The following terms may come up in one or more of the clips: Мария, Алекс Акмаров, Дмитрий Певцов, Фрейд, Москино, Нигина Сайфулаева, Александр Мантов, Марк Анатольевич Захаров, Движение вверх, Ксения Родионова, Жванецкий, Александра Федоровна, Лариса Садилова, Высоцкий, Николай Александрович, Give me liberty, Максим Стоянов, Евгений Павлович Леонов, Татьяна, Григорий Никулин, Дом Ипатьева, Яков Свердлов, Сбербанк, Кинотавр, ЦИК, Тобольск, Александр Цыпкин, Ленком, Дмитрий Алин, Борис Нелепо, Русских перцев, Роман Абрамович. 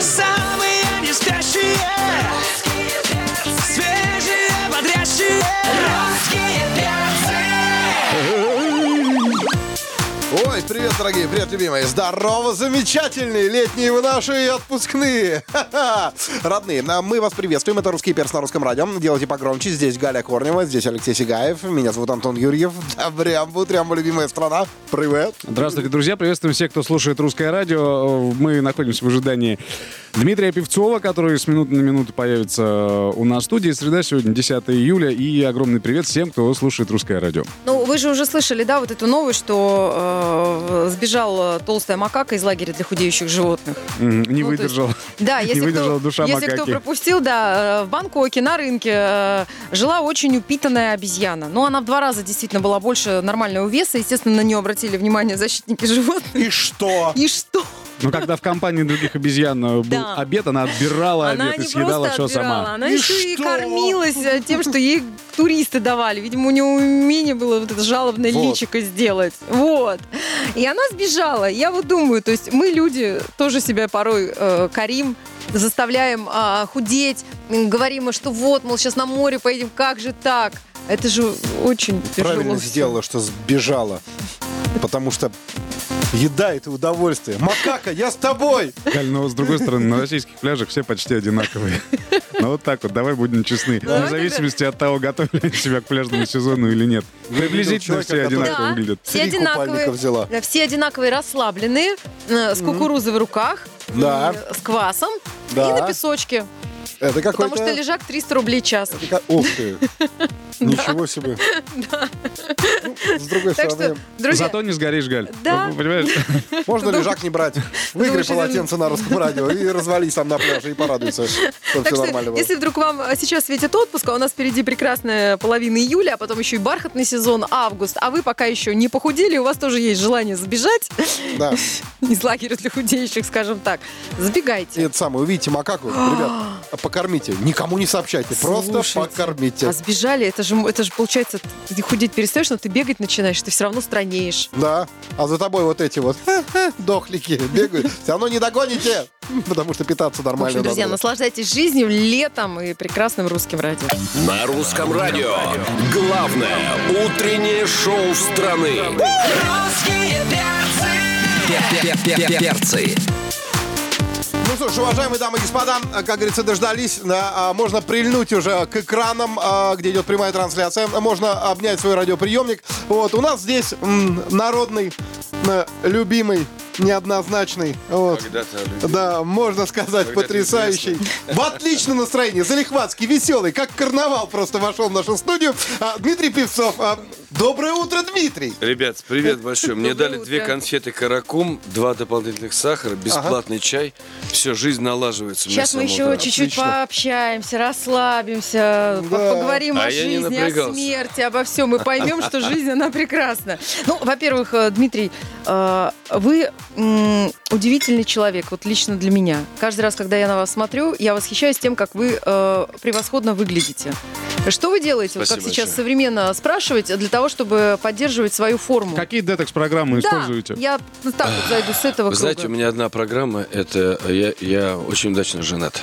Самые неспящие, свежие, бодрящие русские перцы. Ой, привет, дорогие, привет, любимые. Здорово, замечательные летние наши отпускные. Ха-ха. Родные, мы вас приветствуем. Это «Русский перц» на русском радио. Делайте погромче. Здесь Галя Корнева, здесь Алексей Сигаев. Меня зовут Антон Юрьев. Добрямбо, любимая страна. Привет. Здравствуйте, друзья. Приветствуем всех, кто слушает русское радио. Мы находимся в ожидании Дмитрия Певцова, который с минуты на минуту появится у нас в студии. Среда сегодня, 10 июля. И огромный привет всем, кто слушает русское радио. Ну, вы же уже слышали, да, вот эту новость, что сбежала толстая макака из лагеря для худеющих животных. Не выдержал. Да, если кто пропустил, да, в Бангкоке на рынке жила очень упитанная обезьяна. Но она в 2 раза действительно была больше нормального веса. Естественно, на нее обратили внимание защитники животных. И что? И что? Ну, когда в компании других обезьян был обед, она отбирала обед и съедала все сама. Она еще и кормилась тем, что ей туристы давали. Видимо, у нее умение было вот это жалобное личико сделать. Вот. И она сбежала. Я вот думаю, то есть мы, люди, тоже себя порой корим, заставляем худеть, говорим, что вот, мол, сейчас на море поедем, как же так? Это же очень тяжело. Правильно сделала, что сбежала. Потому что еда — это удовольствие. Макака, я с тобой! Галь, ну с другой стороны, на российских пляжах все почти одинаковые. Ну вот так вот, давай будем честны. Вне зависимости от того, готовили себя к пляжному сезону или нет. Приблизительно все одинаково выглядят. Все одинаковые, расслабленные, с кукурузой в руках, с квасом и на песочке. Это какой-то... Потому что лежак 300 рублей час. Ух ты! Ничего себе! С другой стороны... Зато не сгоришь, Галь. Можно лежак не брать. Выиграй полотенце на русском радио и развались там на пляже и порадуйся, что все нормально было. Если вдруг вам сейчас светит отпуск, а у нас впереди прекрасная половина июля, а потом еще и бархатный сезон, август, а вы пока еще не похудели, у вас тоже есть желание сбежать из лагеря для худеющих, скажем так, сбегайте. Это самое, увидите макаку, ребят, покормите, никому не сообщайте, просто покормите. А сбежали, это же получается, ты худеть перестаешь, но ты бегать начинаешь, ты все равно странеешь. Да, а за тобой вот эти вот дохлики бегают, все равно не догоните, потому что питаться нормально. В общем, друзья, наслаждайтесь жизнью, летом и прекрасным русским радио. На русском радио главное утреннее шоу страны. Русские перцы. Ну что ж, уважаемые дамы и господа, как говорится, дождались. Можно прильнуть уже к экранам, где идет прямая трансляция. Можно обнять свой радиоприемник. Вот, у нас здесь народный, любимый, неоднозначный. Вот. Да, можно сказать, когда-то потрясающий. В отличном настроении, залихватский, веселый, как карнавал просто вошел в нашу студию. Дмитрий Певцов. Доброе утро, Дмитрий! Ребят, привет большой. Мне дали 2 конфеты «Каракум», 2 дополнительных сахара, бесплатный чай. Все, жизнь налаживается. Сейчас мы еще чуть-чуть пообщаемся, расслабимся, поговорим о жизни, о смерти, обо всем. Мы поймем, что жизнь, она прекрасна. Ну, во-первых, Дмитрий, вы удивительный человек, вот лично для меня. Каждый раз, когда я на вас смотрю, я восхищаюсь тем, как вы превосходно выглядите. Что вы делаете, вот как сейчас современно спрашивать, для того, чтобы поддерживать свою форму? Какие детокс-программы используете? Я так вот зайду с этого круга. Знаете, у меня одна программа, это я очень удачно женат.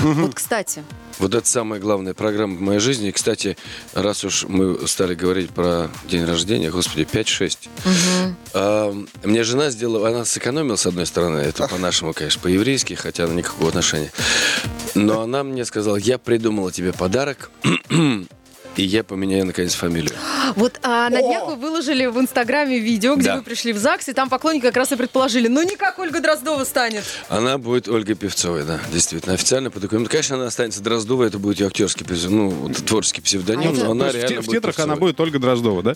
Вот, кстати... Вот это самая главная программа в моей жизни. И, кстати, раз уж мы стали говорить про день рождения, господи, 5-6. Мне жена сделала, она сэкономила, с одной стороны, это по-нашему, конечно, по-еврейски, хотя она никакого отношения. Но она мне сказала, я придумала тебе подарок, и я поменяю, наконец, фамилию. Вот на днях вы выложили в Инстаграме видео, где вы пришли в ЗАГС, и там поклонники как раз и предположили, ну никак Ольга Дроздова станет. Она будет Ольгой Певцовой, да, действительно, официально по документу. Конечно, она останется Дроздовой, это будет ее актерский, творческий псевдоним, но она реально будет. В титрах она будет Ольга Дроздова, да?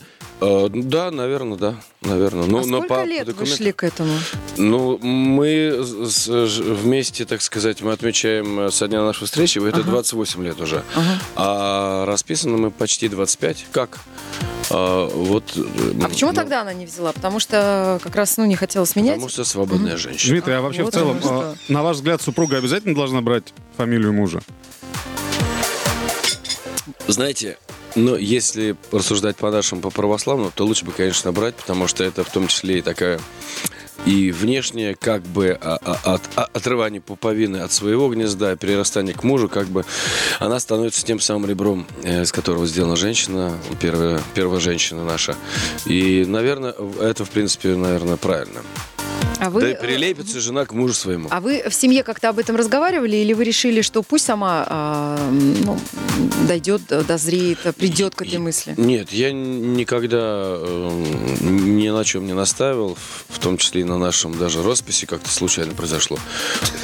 Да, наверное, да. Ну, сколько лет вы шли к этому? Ну, мы вместе, так сказать, мы отмечаем со дня нашей встречи, это 28 лет уже. А расписано почти 25. Как? Почему тогда она не взяла? Потому что как раз не хотелось менять? Потому что свободная женщина. Дмитрий, а вообще вот в целом, на ваш взгляд, супруга обязательно должна брать фамилию мужа? Знаете, если рассуждать по-нашему, по-православному, то лучше бы, конечно, брать, потому что это в том числе и такая... И внешнее как бы отрывание пуповины от своего гнезда и перерастание к мужу, как бы она становится тем самым ребром, из которого сделана женщина, первая женщина наша. И, наверное, это, в принципе, наверное, правильно. А вы... Да и прилепится жена к мужу своему. А вы в семье как-то об этом разговаривали? Или вы решили, что пусть сама дойдет, дозреет, придет к этой мысли? Нет, я никогда ни на чем не настаивал. В том числе и на нашем даже росписи как-то случайно произошло.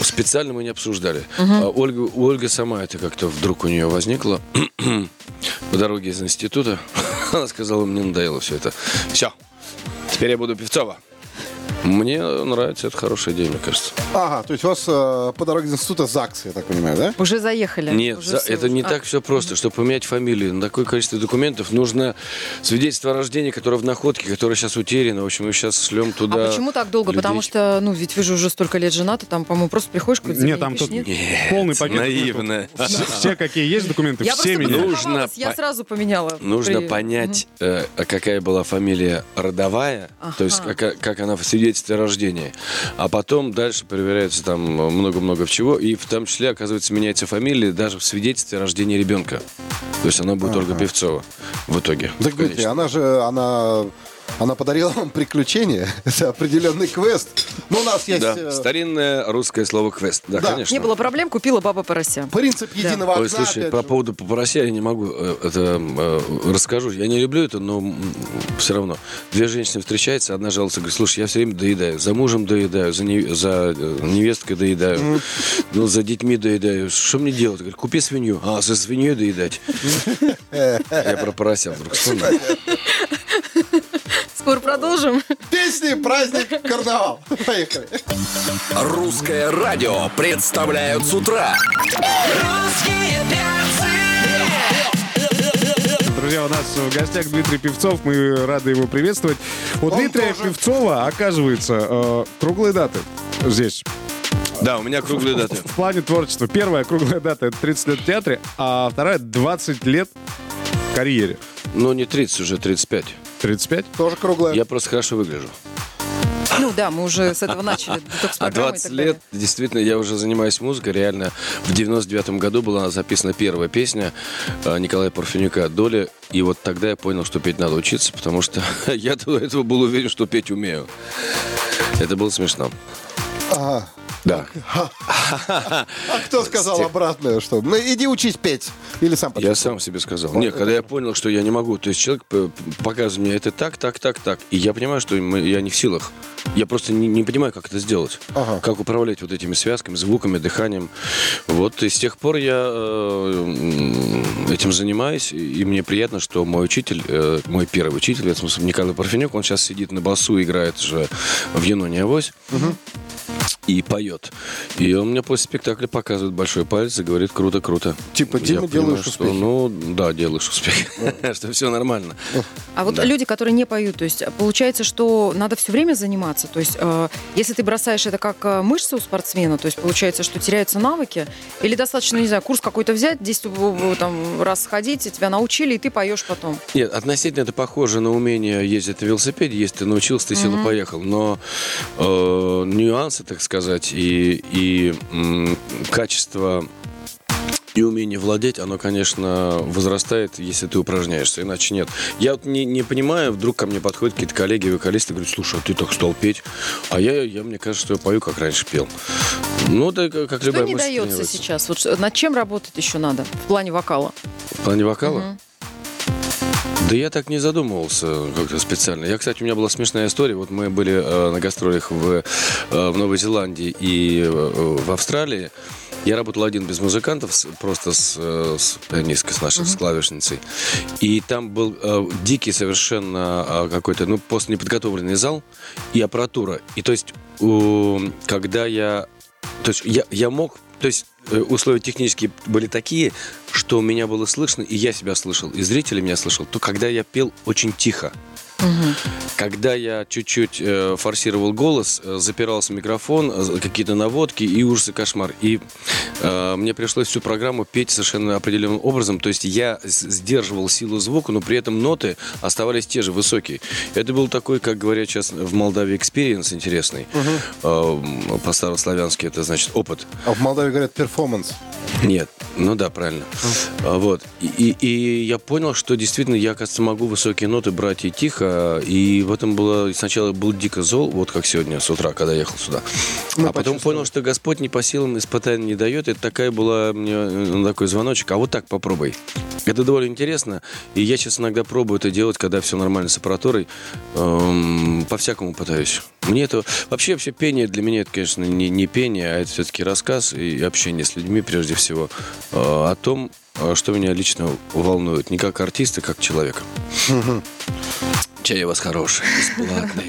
Специально мы не обсуждали. А Ольга сама это как-то вдруг у нее возникло. По дороге из института она сказала, мне надоело все это. Все, теперь я буду Певцова. Мне нравится, это хорошая идея, мне кажется. Ага, то есть у вас по дороге из института ЗАГС, я так понимаю, да? Уже заехали. Нет, уже это не так все просто. Чтобы поменять фамилию, на такое количество документов нужно свидетельство о рождении, которое в находке, которое сейчас утеряно. В общем, мы сейчас шлем туда. А почему так долго? Людей. Потому что, ведь вы же уже столько лет женаты, там, по-моему, просто приходишь к людям. Нет, там тут нет, полный пакет. Наивно. Все, какие есть документы, все меняют. Я сразу поменяла. Нужно понять, какая была фамилия родовая, то есть как она в свидетельстве рождения. А потом дальше проверяется там много-много чего. И в том числе, оказывается, меняется фамилия даже в свидетельстве о рождении ребенка. То есть она будет Ольга Певцова в итоге. Так, Дмитрий, она подарила вам приключение. Это определенный квест. Но у нас есть... Да, старинное русское слово квест. Да, конечно. Не было проблем, купила баба порося. Принцип единого окна. Ой, слушай, по поводу порося я не могу это расскажу. Я не люблю это, но все равно. Две женщины встречаются, одна жалуется, говорит, слушай, я все время доедаю. За мужем доедаю, за невесткой доедаю, за детьми доедаю. Что мне делать? Говорит, купи свинью. А, за свиньей доедать. Я про порося вдруг вспоминаю. Скоро продолжим. Песни, праздник, карнавал. Поехали. Русское радио представляют с утра. Русские перцы. Друзья, у нас в гостях Дмитрий Певцов. Мы рады его приветствовать. У Дмитрия Певцова, оказывается, круглые даты здесь. Да, у меня круглые даты. В плане творчества. Первая круглая дата — это 30 лет в театре, а вторая — 20 лет в карьере. Ну, не 30, уже 35. 35? Тоже круглая. Я просто хорошо выгляжу. Ну да, мы уже с этого начали. А 20 лет, действительно, я уже занимаюсь музыкой. Реально, в 99-м году была записана первая песня Николая Парфенюка «Доли». И вот тогда я понял, что петь надо учиться, потому что я до этого был уверен, что петь умею. Это было смешно. Ага. Да. А кто сказал обратное, что иди учись петь? Или сам почувствовал? Я сам себе сказал. Нет, когда я понял, что я не могу, то есть человек показывает мне это так. И я понимаю, что я не в силах. Я просто не понимаю, как это сделать. Ага. Как управлять вот этими связками, звуками, дыханием. Вот, и с тех пор я этим занимаюсь. И мне приятно, что мой учитель, мой первый учитель, в смысле, Николай Парфенюк, он сейчас сидит на басу, играет уже в «Юнуни Авось». Угу. И поет. И он мне после спектакля показывает большой палец и говорит, круто. Типа, Дима, делаешь успехи. Делаешь успехи. Что все нормально. А вот люди, которые не поют, то есть получается, что надо все время заниматься. То есть если ты бросаешь это как мышцы у спортсмена, то есть получается, что теряются навыки. Или достаточно, не знаю, курс какой-то взять, 10 раз сходить, тебя научили, и ты поешь потом. Нет, относительно это похоже на умение ездить на велосипеде. Если ты научился, ты сел и поехал. Но нюансы, так сказать, и качество и умение владеть, оно, конечно, возрастает, если ты упражняешься, иначе нет. Я вот не понимаю, вдруг ко мне подходят какие-то коллеги, вокалисты, говорят, слушай, а ты так стал петь, а я мне кажется, что я пою, как раньше пел. Ну, да, как любая мысль. Что не дается сейчас? Вот над чем работать еще надо в плане вокала? В плане вокала? Да я так не задумывался как-то специально. Кстати, у меня была смешная история. Вот мы были на гастролях в Новой Зеландии и в Австралии. Я работал один без музыкантов, просто с пианисткой, с нашей, с клавишницей. И там был дикий совершенно какой-то, просто неподготовленный зал и аппаратура. И то есть, когда я... То есть, я мог... То есть, условия технические были такие, что меня было слышно, и я себя слышал, и зрители меня слышал, то когда я пел очень тихо. Когда я чуть-чуть форсировал голос, запирался микрофон, какие-то наводки и ужас и кошмар. И мне пришлось всю программу петь совершенно определенным образом. То есть я сдерживал силу звука, но при этом ноты оставались те же, высокие. Это был такой, как говорят сейчас в Молдавии, экспириенс интересный. По-старославянски это значит опыт. А в Молдавии говорят перформанс. Нет, ну да, правильно. Вот. И я понял, что действительно я, кажется, могу высокие ноты брать и тихо. И в этом было... Сначала был дико зол, вот как сегодня с утра, когда ехал сюда. Мы а потом понял, что Господь не по силам испытаний не дает. Это такая была мне такой звоночек. А вот так попробуй. Это довольно интересно. И я сейчас иногда пробую это делать, когда все нормально с аппаратурой. По-всякому пытаюсь. Мне это... Вообще пение для меня, это, конечно, не пение, а это все-таки рассказ и общение с людьми, прежде всего, о том, что меня лично волнует. Не как артиста, как человека. Чай у вас хороший,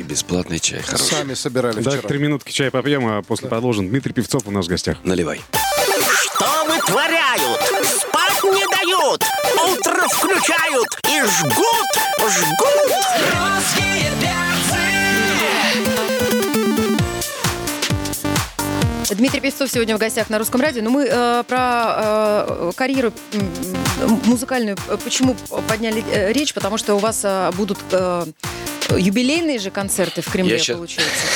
бесплатный чай хороший. Сами собирали вчера. Так, 3 минутки чая попьем, а после продолжим. Дмитрий Певцов у нас в гостях. Наливай. Что вытворяют? Спать не дают, утро включают и жгут. Русские перцы! Дмитрий Певцов сегодня в гостях на Русском радио. Но мы про карьеру музыкальную почему подняли речь? Потому что у вас будут... юбилейные же концерты в Кремле, получается.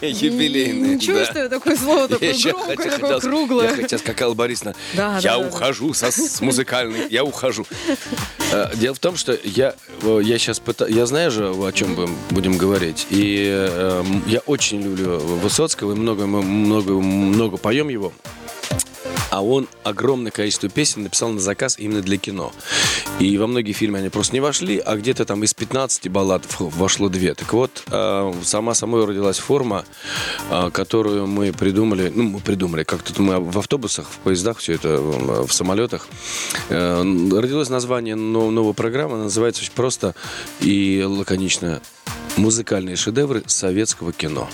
Юбилейные, да. Ничего, что я такое слово, такое громкое, такое круглое. Я хотел, как Алла Борисовна, я ухожу с музыкальной, я ухожу. Дело в том, что я сейчас пытаюсь, я знаю же, о чем будем говорить, и я очень люблю Высоцкого, и много поем его. А он огромное количество песен написал на заказ именно для кино. И во многие фильмы они просто не вошли, а где-то там из 15 баллад вошло 2. Так вот, самой родилась форма, которую мы придумали. Ну, мы придумали, как-то мы в автобусах, в поездах, все это, в самолетах. Родилось название новой программы, называется очень просто и лаконично «Музыкальные шедевры советского кино».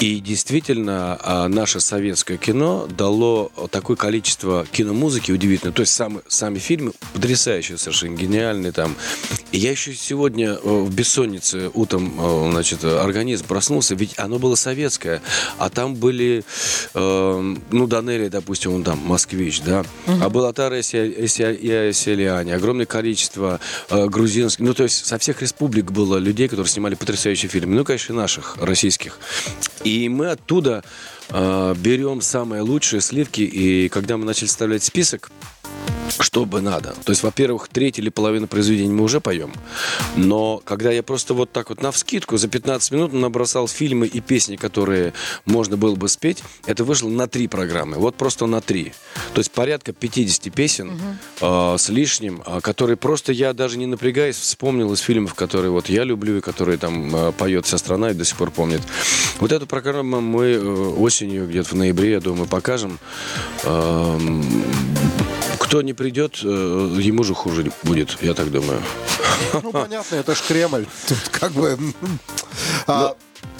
И действительно, наше советское кино дало такое количество киномузыки удивительное. То есть сами фильмы потрясающие, совершенно гениальные. Там. И я еще сегодня в бессоннице утром, значит, организм проснулся, ведь оно было советское. А там были, Данелия, допустим, он там москвич, да. А была Тара и Селиани, огромное количество грузинских. Ну, то есть со всех республик было людей, которые снимали потрясающие фильмы. Ну, конечно, и наших, российских. И мы оттуда берем самые лучшие сливки. И когда мы начали составлять список, что бы надо. То есть, во-первых, треть или половина произведений мы уже поем. Но когда я просто вот так вот навскидку за 15 минут набросал фильмы и песни, которые можно было бы спеть, это вышло на 3 программы. Вот просто на 3. То есть порядка 50 песен с лишним, которые просто я даже не напрягаясь вспомнил из фильмов, которые вот я люблю и которые там поет вся страна и до сих пор помнит. Вот эту программу мы осенью, где-то в ноябре, я думаю, покажем. Кто не придет, ему же хуже будет, я так думаю. Ну, понятно, это ж Кремль. Тут как бы...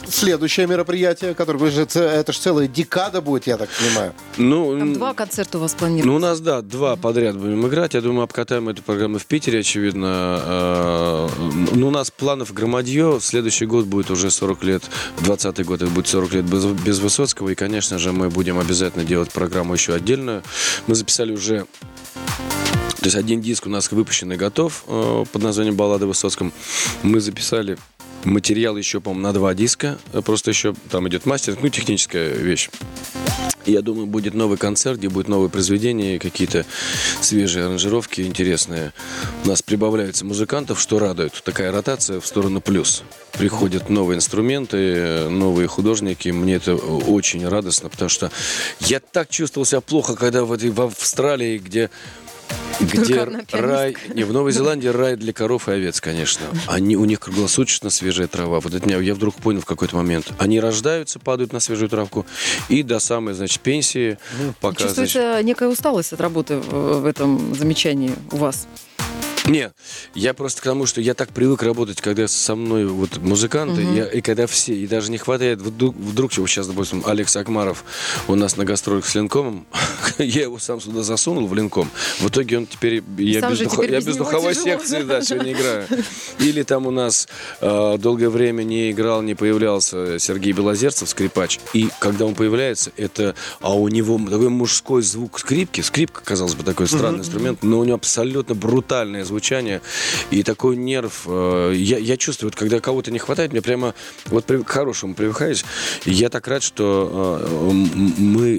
Следующее мероприятие, которое будет, это же целая декада будет, я так понимаю. Ну, там 2 концерта у вас планируется. Ну, у нас, да, 2 подряд будем играть. Я думаю, обкатаем эту программу в Питере, очевидно. У нас планов громадье. Следующий год будет уже 40 лет. 20-й год это будет 40 лет без Высоцкого. И, конечно же, мы будем обязательно делать программу еще отдельную. Мы записали уже... То есть 1 диск у нас выпущен и готов под названием «Баллада о Высоцком». Мы записали... Материал еще, по-моему, на 2 диска. Просто еще там идет мастеринг, ну, техническая вещь. Я думаю, будет новый концерт, где будут новые произведения, какие-то свежие аранжировки интересные. У нас прибавляется музыкантов, что радует. Такая ротация в сторону плюс. Приходят новые инструменты, новые художники. Мне это очень радостно, потому что я так чувствовал себя плохо, когда в Австралии, где рай... Не, в Новой Зеландии рай для коров и овец, конечно. У них круглосуточно свежая трава. Вот это я вдруг понял в какой-то момент. Они рождаются, падают на свежую травку и до самой, значит, пенсии. Пока, чувствуется некая усталость от работы в этом замечании у вас. Нет, я просто к тому, что я так привык работать, когда со мной вот музыканты, угу. И когда все, и даже не хватает, вдруг чего сейчас, допустим, Алекс Акмаров у нас на гастролях с Ленкомом, я его сам сюда засунул в Ленком, в итоге он теперь, я без духовой секции, да, сегодня играю. Или там у нас долгое время не играл, не появлялся Сергей Белозерцев, скрипач, и когда он появляется, это, а у него такой мужской звук скрипки, скрипка, казалось бы, такой странный инструмент, но у него абсолютно брутальное звучание и такой нерв. Я чувствую, вот, когда кого-то не хватает, мне прямо вот к хорошему привыкаюсь. Я так рад, что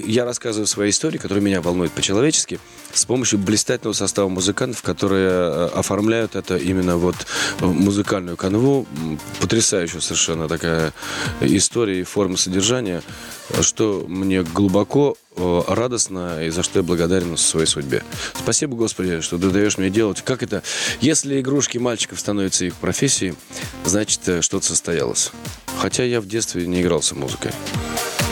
я рассказываю свои истории, которые меня волнуют по-человечески, с помощью блистательного состава музыкантов, которые оформляют это именно вот музыкальную канву. Потрясающая совершенно такая история и форма содержания, что мне глубоко радостно и за что я благодарен своей судьбе. Спасибо, Господи, что ты даешь мне делать. Как это? Если игрушки мальчиков становятся их профессией, значит, что-то состоялось. Хотя я в детстве не игрался музыкой.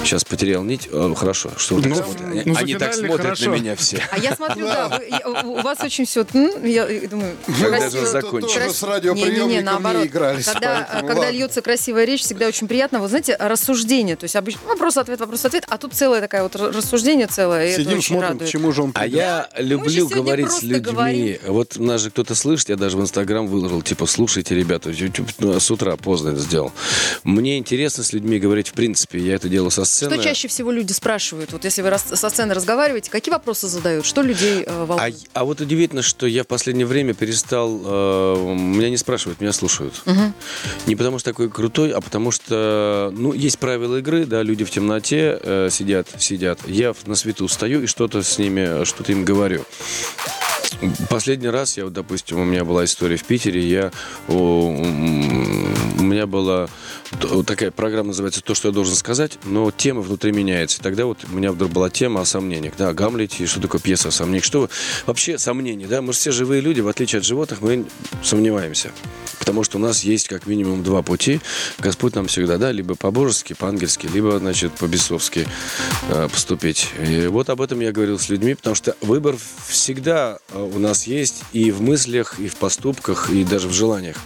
Сейчас потерял нить. Хорошо, что вы так смотрите? Они так смотрят хорошо на меня все. А я смотрю, да, у вас очень все... Я думаю, тоже с радиоприемником не игрались. Когда льется красивая речь, всегда очень приятно. Вот знаете, рассуждение. То есть обычно вопрос-ответ, а тут целая такая вот рассуждение целое. Сидим, смотрим, к чему же он придет. А я люблю говорить с людьми. Вот нас же кто-то слышит, я даже в Инстаграм выложил, типа, слушайте, ребята, с утра поздно это сделал. Мне интересно с людьми говорить, в принципе, я это делал со сцены. Что чаще всего люди спрашивают? Вот если вы со сцены разговариваете, какие вопросы задают? Что людей волнует? А вот удивительно, что я в последнее время перестал... меня не спрашивают, меня слушают. Угу. Не потому что такой крутой, а потому что... Ну, есть правила игры, да, люди в темноте сидят. Я на свету стою и что-то им говорю. Последний раз я, допустим, у меня была история в Питере, у меня была такая программа, называется «То, что я должен сказать», но тема внутри меняется. И тогда вот у меня вдруг была тема о сомнениях, да, о Гамлете, и что такое пьеса о сомнениях, что вообще сомнения, да, мы же все живые люди, в отличие от животных, мы сомневаемся, потому что у нас есть как минимум два пути, Господь нам всегда, да, либо по-божески, по-ангельски, либо, значит, по-бесовски поступить. И вот об этом я говорил с людьми, потому что выбор всегда у нас есть и в мыслях, и в поступках, и даже в желаниях.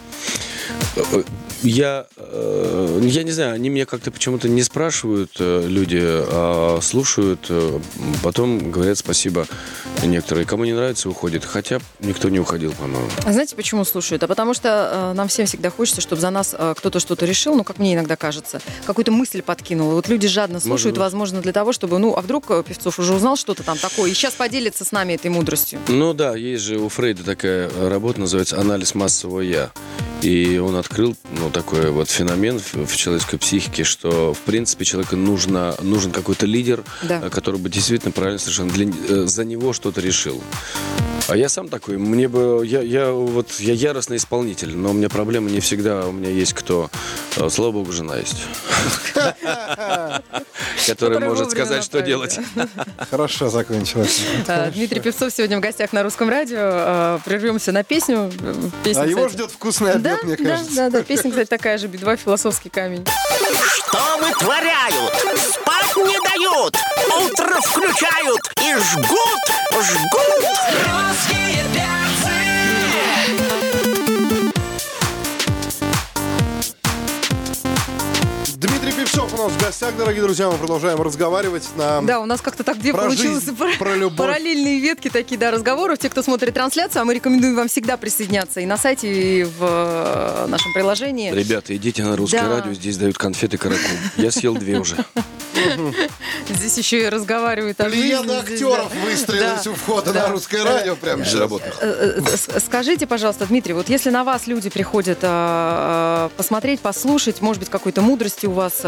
Я не знаю, они меня как-то почему-то не спрашивают, люди, а слушают, потом говорят спасибо некоторые. Кому не нравится, уходит. Хотя никто не уходил, по-моему. А знаете, почему слушают? А потому что нам всем всегда хочется, чтобы за нас кто-то что-то решил, ну, как мне иногда кажется, какую-то мысль подкинул. Вот люди жадно слушают, возможно, для того, чтобы, ну, а вдруг Певцов уже узнал что-то там такое, и сейчас поделится с нами этой мудростью. Ну да, есть же у Фрейда такая работа, называется «Анализ массового я». И он открыл, ну, такой вот феномен в человеческой психике, что, в принципе, человеку нужен какой-то лидер, да, который бы действительно правильно совершенно за него что-то решил. А я сам такой, я яростный исполнитель, но у меня проблемы не всегда, у меня есть кто, слава богу, жена есть, который может сказать, что делать. Хорошо закончилось. Дмитрий Певцов сегодня в гостях на Русском радио. Прервемся на песню. А его ждет вкусный обед, мне кажется. Да, песня, кстати, такая же, «Би-2», «Философский камень». Что вытворяют? Спать не дают, утро включают и жгут. Русские перцы! Дмитрий Певцов у нас в гостях, дорогие друзья, мы продолжаем разговаривать на... Да, у нас как-то так две получилось параллельные ветки такие, да, разговоров. Те, кто смотрит трансляцию, а мы рекомендуем вам всегда присоединяться и на сайте, и в нашем приложении. Ребята, идите на Русское радио, здесь дают конфеты каракум. Я съел 2 уже. Здесь еще и разговаривают о жизни. Плеяда актеров выстроилась у входа на Русское радио, прям безработных. Скажите, пожалуйста, Дмитрий, вот если на вас люди приходят посмотреть, послушать, может быть, какой-то мудрости у вас...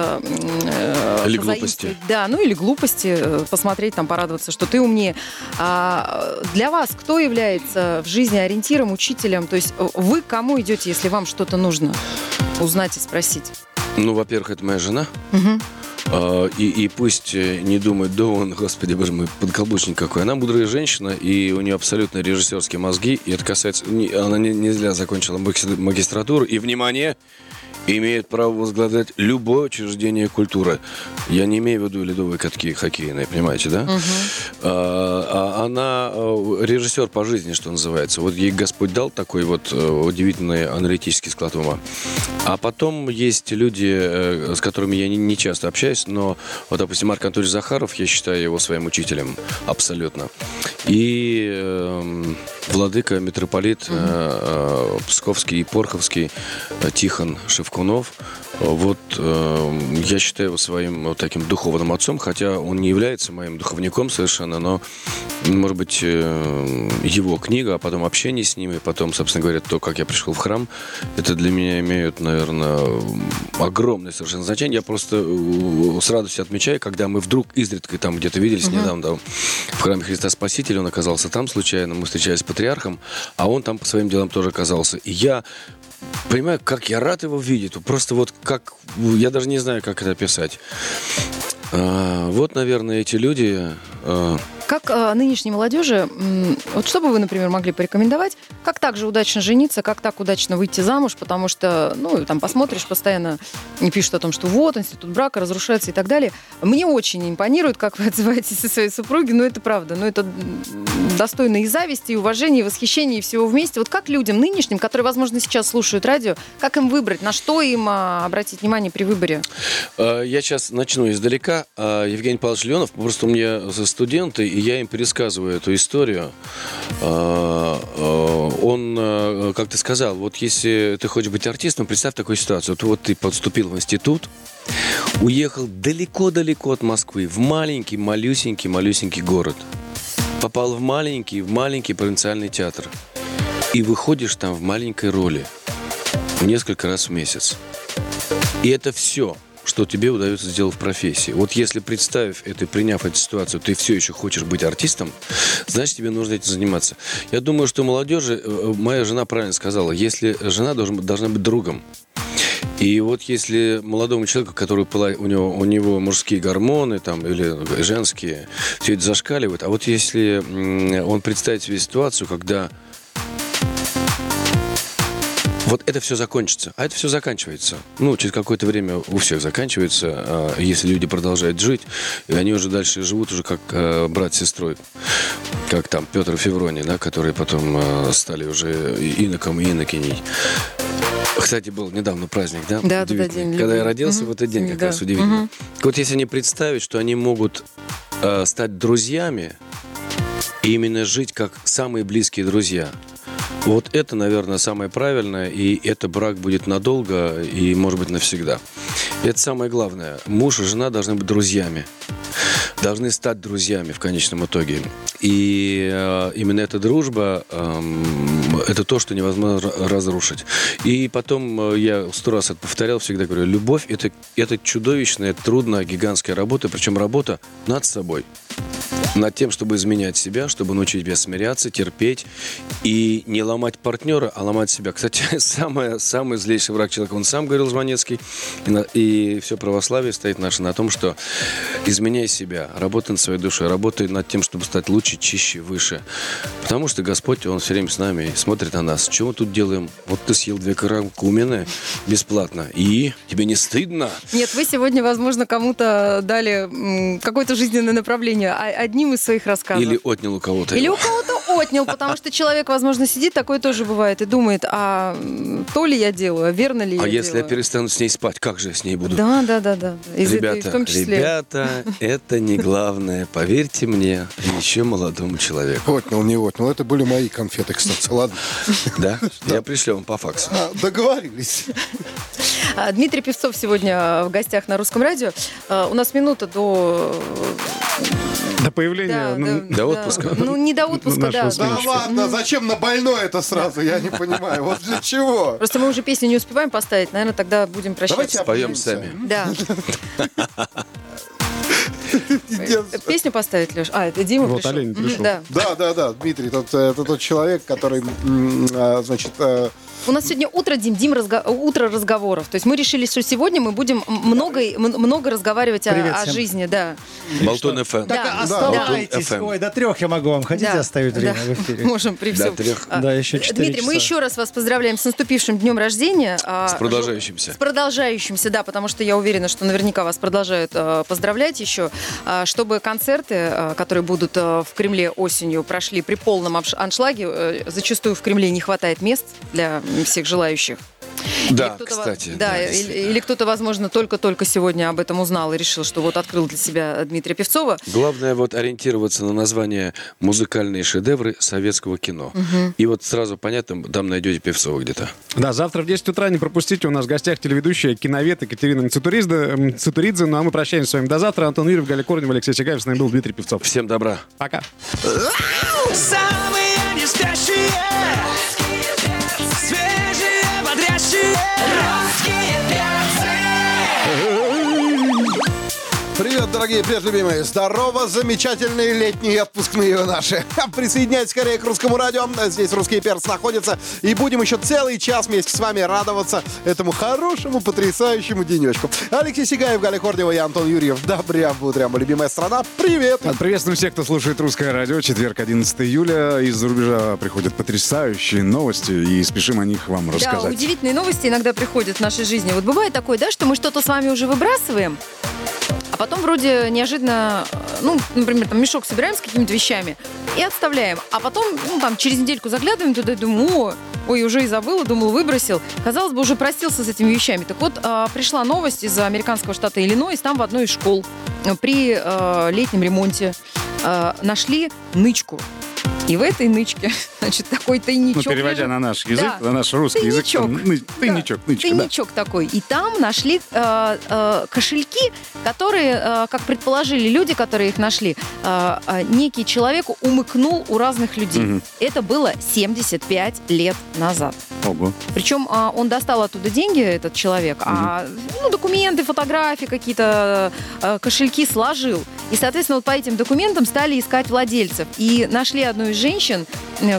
Или глупости. Да, ну или глупости, посмотреть, там, порадоваться, что ты умнее. А для вас кто является в жизни ориентиром, учителем? То есть вы к кому идете, если вам что-то нужно узнать и спросить? Ну, во-первых, это моя жена. Угу. И пусть не думает, да он, господи боже мой, подкаблучник какой. Она мудрая женщина, и у нее абсолютно режиссерские мозги. И это касается... Она не зря закончила магистратуру. И, внимание, имеет право возглавлять любое учреждение культуры. Я не имею в виду ледовые катки хоккейные, понимаете, да? Она режиссер по жизни, что называется. Вот ей Господь дал такой вот удивительный аналитический склад ума. А потом есть люди, с которыми я не часто общаюсь, но, вот, допустим, Марк Анатольевич Захаров, я считаю его своим учителем абсолютно. И владыка, митрополит Псковский и Порховский Тихон Шевкунов. Вот я считаю его своим вот таким духовным отцом, хотя он не является моим духовником совершенно, но, может быть, его книга, а потом общение с ними, потом, собственно говоря, то, как я пришел в храм, это для меня имеет, наверное, огромное совершенно значение. Я просто с радостью отмечаю, когда мы вдруг изредка там где-то виделись недавно, да, в храме Христа Спасителя, он оказался там случайно, мы встречались с патриархом, а он там по своим делам тоже оказался. И я понимаю, как я рад его видеть. Просто вот как... Я даже не знаю, как это описать. Вот, наверное, эти люди... Как нынешней молодежи, вот что бы вы, например, могли порекомендовать, как так же удачно жениться, как так удачно выйти замуж, потому что, ну, там посмотришь, постоянно не пишут о том, что вот, институт брака разрушается и так далее. Мне очень импонирует, как вы отзываетесь о своей супруге, но это правда, но это достойно и зависти, и уважения, и восхищения, и всего вместе. Вот как людям нынешним, которые, возможно, сейчас слушают радио, как им выбрать, на что им обратить внимание при выборе? Я сейчас начну издалека. Евгений Павлович Леонов, просто у меня студенты, и я им пересказываю эту историю. Он, как ты сказал, вот если ты хочешь быть артистом, представь такую ситуацию. Вот ты поступил в институт, уехал далеко-далеко от Москвы, в маленький, малюсенький город. Попал в маленький провинциальный театр. И выходишь там в маленькой роли несколько раз в месяц. И это все, что тебе удается сделать в профессии. Вот если, представив это, приняв эту ситуацию, ты все еще хочешь быть артистом, значит, тебе нужно этим заниматься. Я думаю, что молодежи, моя жена правильно сказала, если жена должна быть другом. И вот если молодому человеку, который у него мужские гормоны там, или женские, все это зашкаливает, а вот если он представит себе ситуацию, когда вот это все закончится. А это все заканчивается. Ну, через какое-то время у всех заканчивается, если люди продолжают жить. И они уже дальше живут уже как брат с сестрой. Как там Петр и Феврония, да, которые потом стали уже иноком и инокиней. Кстати, был недавно праздник, да? Да, да, день. Когда я родился, в этот день как раз удивительно. Вот если не представить, что они могут стать друзьями и именно жить как самые близкие друзья. Вот это, наверное, самое правильное, и это брак будет надолго и, может быть, навсегда. Это самое главное. Муж и жена должны быть друзьями. Должны стать друзьями в конечном итоге. И именно эта дружба, это то, что невозможно разрушить. И потом, я 100 раз это повторял, всегда говорю, любовь – это чудовищная, трудная, гигантская работа, причем работа над собой. Над тем, чтобы изменять себя, чтобы научить себя смиряться, терпеть и не ломать партнера, а ломать себя. Кстати, самый злейший враг человека, он сам говорил, Жванецкий, и все православие стоит наше на том, что изменяй себя, работай над своей душой, работай над тем, чтобы стать лучше, чище, выше. Потому что Господь, Он все время с нами и смотрит на нас. Чего мы тут делаем? Вот ты съел 2 каракумины бесплатно, и тебе не стыдно? Нет, вы сегодня, возможно, кому-то дали какое-то жизненное направление, одним из своих рассказов. Или отнял у кого-то. Или у кого-то отнял, потому что человек, возможно, сидит, такое тоже бывает, и думает, а то ли я делаю, а верно ли я делаю. А если я перестану с ней спать, как же я с ней буду? Да. Ребята, это не главное, поверьте мне, еще молодому человеку. Отнял, не отнял. Это были мои конфеты, кстати, ладно? Да? Я пришлю вам по факсу. Договорились. Дмитрий Певцов сегодня в гостях на Русском радио. У нас минута до появления... До отпуска. Ну, не до отпуска, да. Да ладно, зачем на больное это сразу? Я не понимаю. Вот для чего? Просто мы уже песню не успеваем поставить. Наверное, тогда будем прощаться. Давайте поем сами. Да. Песню поставить, Леш? А, это Дима пришел. Вот Олень пришел. Да, Дмитрий, это тот человек, который, значит... У нас сегодня утро разговоров. То есть мы решили, что сегодня мы будем много разговаривать о жизни. Да. Болтун ФМ. Так оставайтесь. Ой, до 3 я могу вам. Хотите оставить время в эфире? Можем при всем. Да, еще 4 часа. Дмитрий, мы еще раз вас поздравляем с наступившим днем рождения. С продолжающимся. С продолжающимся, да, потому что я уверена, что наверняка вас продолжают поздравлять еще, чтобы концерты, которые будут в Кремле осенью, прошли при полном аншлаге. Зачастую в Кремле не хватает мест для всех желающих. Да, или кстати. Да, или кто-то, возможно, только сегодня об этом узнал и решил, что вот открыл для себя Дмитрия Певцова. Главное вот ориентироваться на название «Музыкальные шедевры советского кино». Угу. И вот сразу понятно, там найдете Певцова где-то. Да, завтра в 10 утра не пропустите. У нас в гостях телеведущая, киновед Екатерина Мцитуридзе. Ну а мы прощаемся с вами до завтра. Антон Юрьев, Галя Корнева, Алексей Сигаев. С нами был Дмитрий Певцов. Всем добра. Пока. Самые неспящие, свежие, бодрящие, русские перцы. Привет, дорогие предлюбимые. Здорово, замечательные летние отпускные наши. Присоединяйтесь скорее к Русскому радио. Здесь Русский перц находится. И будем еще целый час вместе с вами радоваться этому хорошему, потрясающему денечку. Алексей Сигаев, Галя Корнева и Антон Юрьев. Добря, утряма, любимая страна. Привет! Приветствуем всех, кто слушает Русское радио. Четверг, 11 июля. Из-за рубежа приходят потрясающие новости. И спешим о них вам рассказать. Да, удивительные новости иногда приходят в нашей жизни. Вот бывает такое, да, что мы что-то с вами уже выбрасываем, а потом вроде неожиданно, например, там мешок собираем с какими-то вещами и отставляем. А потом, через недельку заглядываем туда и думаем, уже и забыла, думал, выбросил. Казалось бы, уже простился с этими вещами. Так вот, пришла новость из американского штата Иллинойс, там в одной из школ при летнем ремонте нашли нычку. И в этой нычке, такой тайничок. Переводя на наш язык, да. На наш русский тайничок. Язык. Тайничок. Да. Нычка, тайничок, да. Такой. И там нашли кошельки, которые, как предположили люди, которые их нашли, некий человек умыкнул у разных людей. Угу. Это было 75 лет назад. Ого. Причем он достал оттуда деньги, этот человек, угу. Документы, фотографии какие-то, кошельки сложил. И, соответственно, по этим документам стали искать владельцев. И нашли одну из женщин,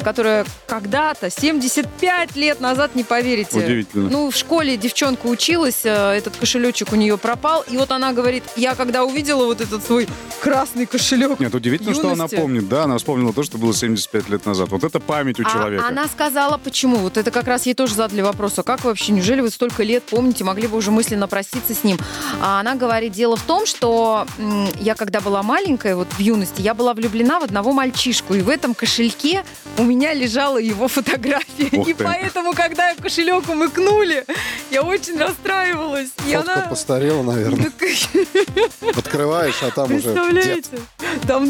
которая когда-то, 75 лет назад, не поверите. Удивительно. В школе девчонка училась, этот кошелечек у нее пропал. И вот она говорит, я когда увидела вот этот свой красный кошелек. Нет, удивительно, юности, что она помнит. Да, она вспомнила то, что было 75 лет назад. Вот это память у человека. Она сказала, почему. Вот это как раз ей тоже задали вопрос. А как вообще, неужели вы столько лет помните, могли бы уже мысленно проститься с ним? А она говорит, дело в том, что я когда была маленькая, вот в юности, я была влюблена в одного мальчишку. И в этом кошельке у меня лежала его фотография. Ух и ты. Поэтому, когда кошелек умыкнули, я очень расстраивалась. Фотка постарела, наверное. Открываешь, а там уже дед. Там,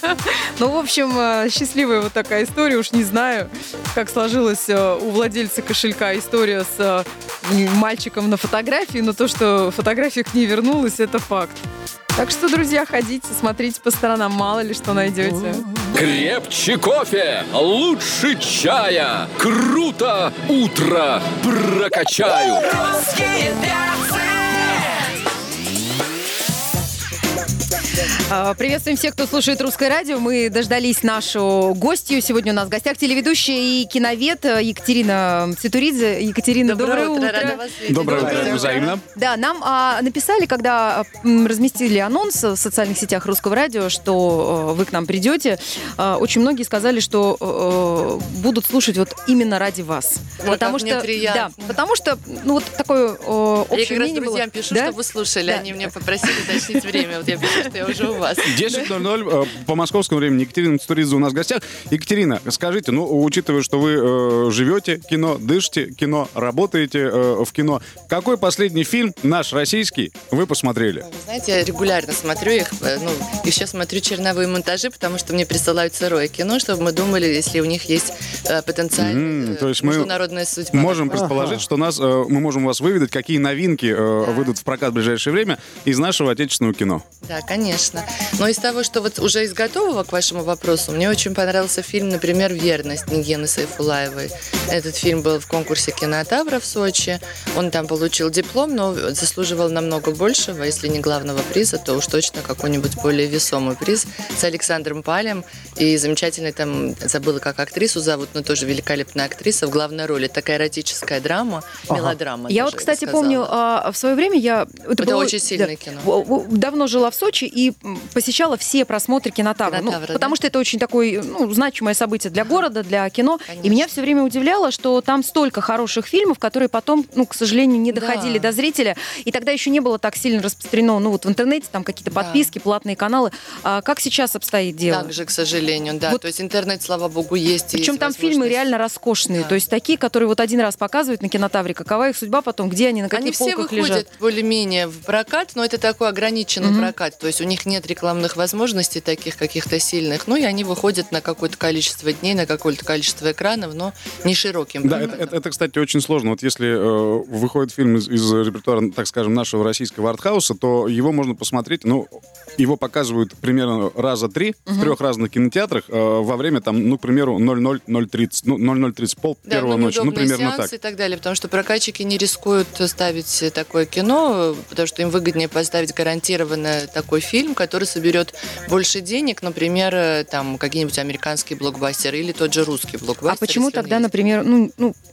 да. В общем, счастливая вот такая история. Уж не знаю, как сложилась у владельца кошелька история с мальчиком на фотографии, но то, что фотография к ней вернулась, это факт. Так что, друзья, ходите, смотрите по сторонам, мало ли что найдете. Крепче кофе, лучше чая, круто утро прокачаю. Русские перцы! Приветствуем всех, кто слушает Русское радио. Мы дождались нашу гостью. Сегодня у нас в гостях телеведущая и киновед Екатерина Мцитуридзе. Екатерина, доброе утро. Рада вас видеть. Доброе утро. Взаимно. Да, нам написали, когда разместили анонс в социальных сетях Русского радио, что вы к нам придете. Очень многие сказали, что будут слушать вот именно ради вас. Ой, потому что, приятно. Да, потому что, такое общее мнение было. Я как раз друзьям пишу, да? Что вы слушали. Да. Они меня попросили уточнить время. Вот я пишу, что я уже у вас. 10:00 по московскому времени. Екатерина Мцитуридзе у нас в гостях. Екатерина, скажите, учитывая, что вы живете кино, дышите кино, работаете в кино, какой последний фильм наш российский вы посмотрели? Вы знаете, я регулярно смотрю их. Еще смотрю черновые монтажи, потому что мне присылают сырое кино, чтобы мы думали, если у них есть потенциальная международная судьба. Можем предположить, что мы можем вас выведать, какие новинки выйдут в прокат в ближайшее время из нашего отечественного кино. Да, конечно. Но из того, что вот уже из готового к вашему вопросу, мне очень понравился фильм, например, «Верность» Нигины Сайфулаевой. Этот фильм был в конкурсе Кинотавра в Сочи. Он там получил диплом, но заслуживал намного большего. Если не главного приза, то уж точно какой-нибудь более весомый приз с Александром Палем. И замечательный там, забыла, как актрису зовут, но тоже великолепная актриса в главной роли. Такая эротическая драма, мелодрама. Я вот, кстати, помню, в свое время я... Это было очень сильное кино. Давно жила в Сочи и посещала все просмотры Кинотавра. Потому что это очень такое значимое событие для города, для кино. Конечно. И меня все время удивляло, что там столько хороших фильмов, которые потом, к сожалению, не доходили до зрителя. И тогда еще не было так сильно распространено в интернете, там какие-то подписки, платные каналы. А как сейчас обстоит дело? Так же, к сожалению, да. Вот. То есть интернет, слава богу, есть. Причем есть там фильмы реально роскошные. Да. То есть такие, которые вот один раз показывают на Кинотавре, какова их судьба потом, где они, на каких полках лежат. Они все выходят более-менее в прокат, но это такой ограниченный прокат. То есть у них нет рекламных возможностей таких каких-то сильных. Ну и они выходят на какое-то количество дней, на какое-то количество экранов, но не широким. Да, это, кстати, очень сложно. Вот если выходит фильм из репертуара, так скажем, нашего российского артхауса, то его можно посмотреть, его показывают примерно раза три в трех разных кинотеатрах во время, к примеру, 00:30, пол первого ночи, примерно так. И так далее, потому что прокатчики не рискуют ставить такое кино, потому что им выгоднее поставить гарантированно такой фильм, который соберет больше денег, например, какие-нибудь американские блокбастеры или тот же русский блокбастер. А почему тогда, например,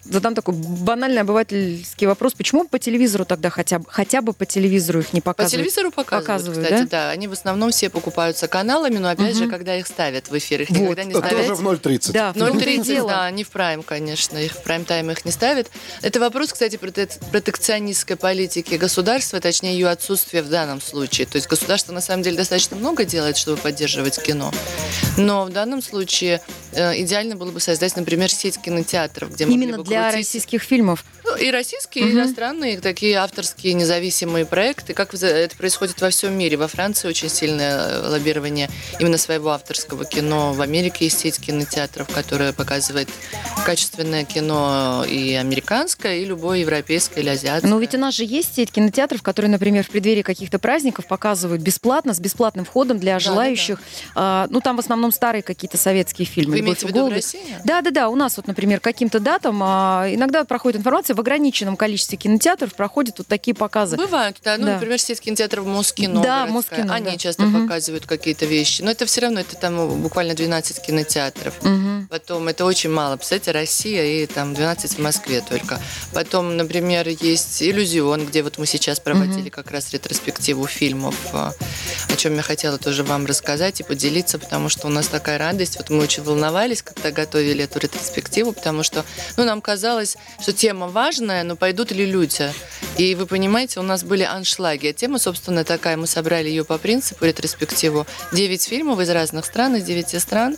задам такой банальный обывательский вопрос, почему по телевизору тогда хотя бы по телевизору их не показывают? По телевизору показывают, кстати, да? Они в основном все покупаются каналами, но опять же, когда их ставят в эфир, их никогда не ставят. Тоже в 0:30. Да, в 0:30, да, не в прайм, конечно, их в прайм-тайм их не ставят. Это вопрос, кстати, протекционистской политики государства, точнее, ее отсутствие в данном случае. То есть государство, на самом деле, достаточно много делает, чтобы поддерживать кино. Но в данном случае идеально было бы создать, например, сеть кинотеатров, где могли бы крутить... Именно для российских фильмов? И российские, и иностранные, такие авторские независимые проекты. Как это происходит во всем мире. Во Франции очень сильное лоббирование именно своего авторского кино. В Америке есть сеть кинотеатров, которая показывает качественное кино и американское, и любое европейское или азиатское. Но ведь у нас же есть сеть кинотеатров, которые, например, в преддверии каких-то праздников показывают бесплатно, с бесплатным входом для желающих. Да. Там в основном старые какие-то советские фильмы. Вы имеете в виду в России? Да. У нас, например, каким-то датам иногда проходит информация, в ограниченном количестве кинотеатров проходят такие показы. Бывают, да. Например, сеть кинотеатров Москино. Да, Москино. Они часто показывают какие-то вещи. Но это все равно, это буквально 12 кинотеатров. Потом, это очень мало. Представляете, Россия и 12 в Москве только. Потом, например, есть «Иллюзион», где мы сейчас проводили как раз ретроспективу фильмов, о чем я хотела тоже вам рассказать и поделиться, потому что у нас такая радость. Мы очень волновались, когда готовили эту ретроспективу, потому что, нам казалось, что тема важная, но пойдут ли люди? И вы понимаете, у нас были аншлаги. А тема, собственно, такая. Мы собрали ее по принципу ретроспективу. 9 фильмов из разных стран, из 9 стран,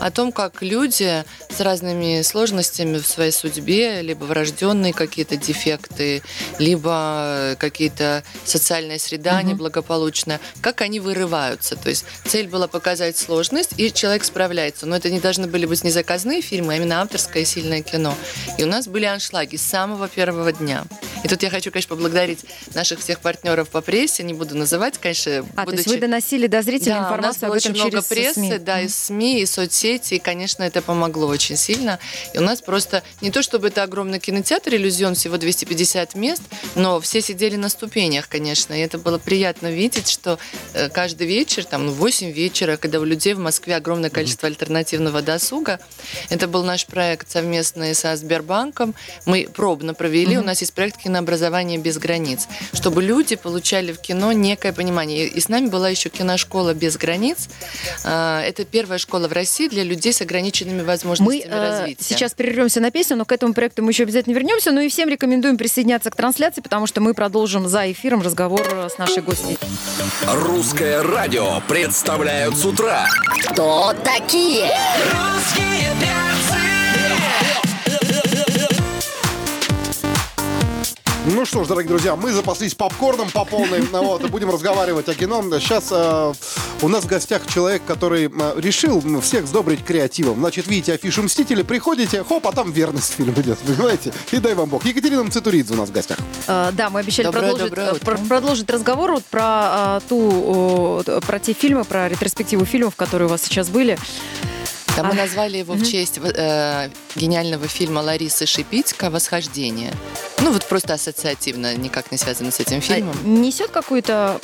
о том, как люди с разными сложностями в своей судьбе, либо врожденные какие-то дефекты, либо какие-то социальная среда неблагополучная, как они вырываются. То есть цель была показать сложность, и человек справляется. Но это не должны были быть не заказные фильмы, а именно авторское сильное кино. И у нас были аншлаги с самого первого дня. И тут я хочу, конечно, поблагодарить наших всех партнеров по прессе. Не буду называть, конечно. То есть вы доносили до зрителей информацию об этом через СМИ? Да, у нас очень много прессы, из СМИ, из соцсети. И, конечно, это помогло очень сильно. И у нас просто, не то чтобы это огромный кинотеатр, «Иллюзион», всего 250 мест, но все сидели на ступенях, конечно. И это было приятно видеть, что каждый вечер, 8 вечера, когда у людей в Москве огромное количество альтернативного досуга. Это был наш проект совместный со Сбербанком. Мы пробно провели. У нас есть проект «Кинообразование без границ», чтобы люди получали в кино некое понимание. И с нами была еще «Киношкола без границ». Это первая школа в России для людей с ограниченными возможностями развития. Сейчас прервемся на песню, но к этому проекту мы еще обязательно вернемся. И всем рекомендуем присоединяться к трансляции, потому что мы продолжим за эфиром разговор с нашей гостьей. Русское радио представляют с утра. Кто такие? Русские перцы. Ну что ж, дорогие друзья, мы запаслись попкорном по полной, вот, и будем разговаривать о кино. Сейчас у нас в гостях человек, который решил всех сдобрить креативом. Значит, видите афишу «Мстители», приходите, хоп, а там верность фильм идет, понимаете? И дай вам бог. Екатерина Мцитуридзе у нас в гостях. Да, мы обещали продолжить разговор вот про те фильмы, про ретроспективу фильмов, которые у вас сейчас были. Там мы назвали его в честь гениального фильма Ларисы Шепитько «Восхождение». Ну вот просто ассоциативно, никак не связано с этим фильмом. Несет какую-то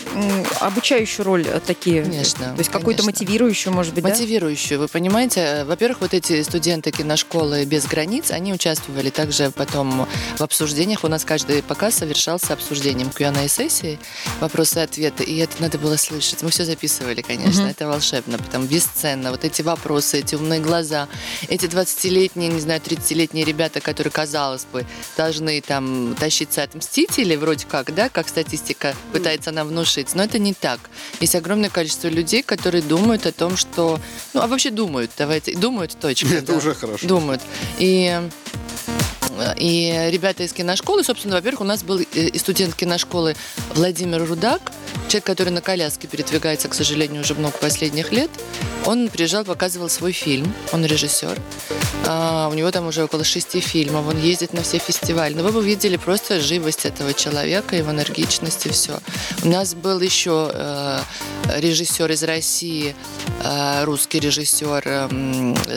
обучающую роль такие? Конечно. То есть какую-то мотивирующую, может быть, мотивирующую, да? Вы понимаете? Во-первых, вот эти студенты киношколы без границ, они участвовали также потом в обсуждениях. У нас каждый показ совершался обсуждением Q&A сессии, вопросы и ответы. И это надо было слышать. Мы все записывали, конечно. Это волшебно, потом бесценно. Вот эти вопросы, эти умные глаза. Эти 20-летние, не знаю, 30-летние ребята, которые, казалось бы, должны там тащиться от «Мстителей», вроде как, да, как статистика пытается нам внушить, но это не так. Есть огромное количество людей, которые думают о том, что... Ну, а вообще думают, давайте, думают, точка. Это уже хорошо. Думают. И ребята из киношколы, собственно, во-первых, у нас был и студент киношколы Владимир Рудак, человек, который на коляске передвигается, к сожалению, уже много последних лет. Он приезжал, показывал свой фильм, он режиссер. У него там уже около 6 фильмов, он ездит на все фестивали. Но вы бы увидели просто живость этого человека, его энергичность и все. У нас был еще режиссер из России, русский режиссер,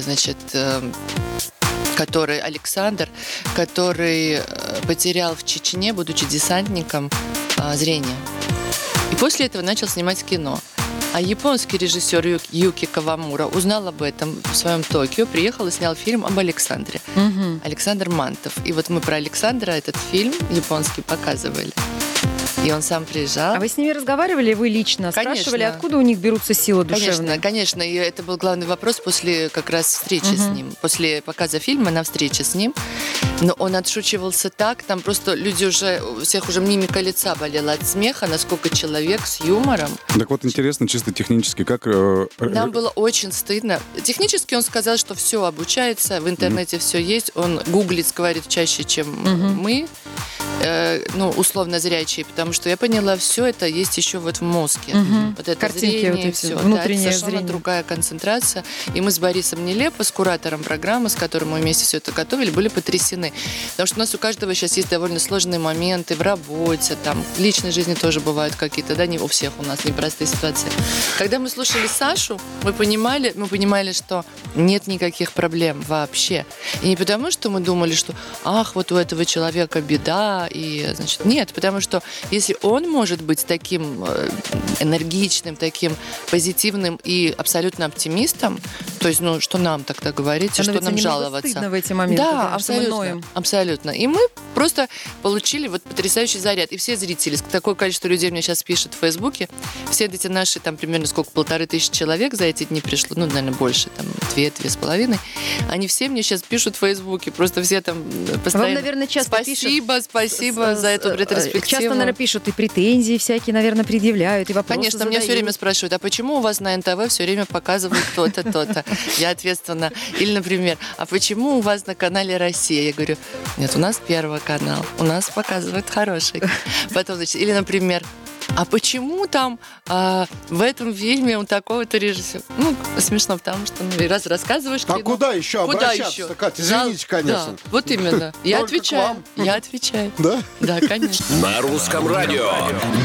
значит... который Александр, который потерял в Чечне, будучи десантником, зрение. И после этого начал снимать кино. А японский режиссер Юки Кавамура узнал об этом в своем Токио, приехал и снял фильм об Александре. Александр Мантов. И вот мы про Александра этот фильм японский показывали. И он сам приезжал. А вы с ними разговаривали, вы лично спрашивали, откуда у них берутся силы душевные? Конечно, и это был главный вопрос после как раз встречи с ним. После показа фильма на встрече с ним. Но он отшучивался так, там просто люди уже, у всех уже мимика лица болела от смеха, насколько человек с юмором. Так вот, интересно, чисто технически, как... Нам было очень стыдно. Технически он сказал, что все обучается, в интернете все есть, он гуглит, говорит, чаще, чем мы, ну, условно зрячие, потому что я поняла, все это есть еще вот в мозге. Вот это картинки, зрение, вот эти, все. Внутреннее да, это совершенно зрение. Другая концентрация. И мы с Борисом Нелепо, с куратором программы, с которым мы вместе все это готовили, были потрясены. Потому что у нас у каждого сейчас есть довольно сложные моменты в работе, там, в личной жизни тоже бывают какие-то, да, не у всех у нас непростые ситуации. Когда мы слушали Сашу, мы понимали, что нет никаких проблем вообще. И не потому, что мы думали, что, ах, вот у этого человека беда, и, значит, нет, потому что если он может быть таким энергичным, таким позитивным и абсолютно оптимистом, то есть, ну, что нам тогда говорить, что нам жаловаться? Стыдно в эти моменты, да, абсолютно, абсолютно. И мы просто получили вот потрясающий заряд. И все зрители, такое количество людей мне сейчас пишет в Фейсбуке, все эти наши, там, примерно, сколько, 1500 человек за эти дни пришло, ну, наверное, больше, там, 2-2,5. Они все мне сейчас пишут в Фейсбуке, просто все там постоянно... Вам, наверное, часто пишут... Спасибо за эту ретроспективу. Часто, наверное, пишут и претензии всякие, наверное, предъявляют, и вопросы конечно, задают. Меня все время спрашивают, а почему у вас на НТВ все время показывают то-то, то-то? Я ответственна. Или, например, а почему у вас на канале «Россия»? Я говорю, нет, у нас Первый канал, у нас показывают хороший. Потом, значит, или, например, а почему там в этом фильме у такого-то режиссера? Ну, смешно, потому что ну, раз рассказываешь... А кино, куда еще обращаться, Катя? Извините, конечно. Да, вот именно. Я отвечаю. Я отвечаю. Да? Да, конечно. На русском радио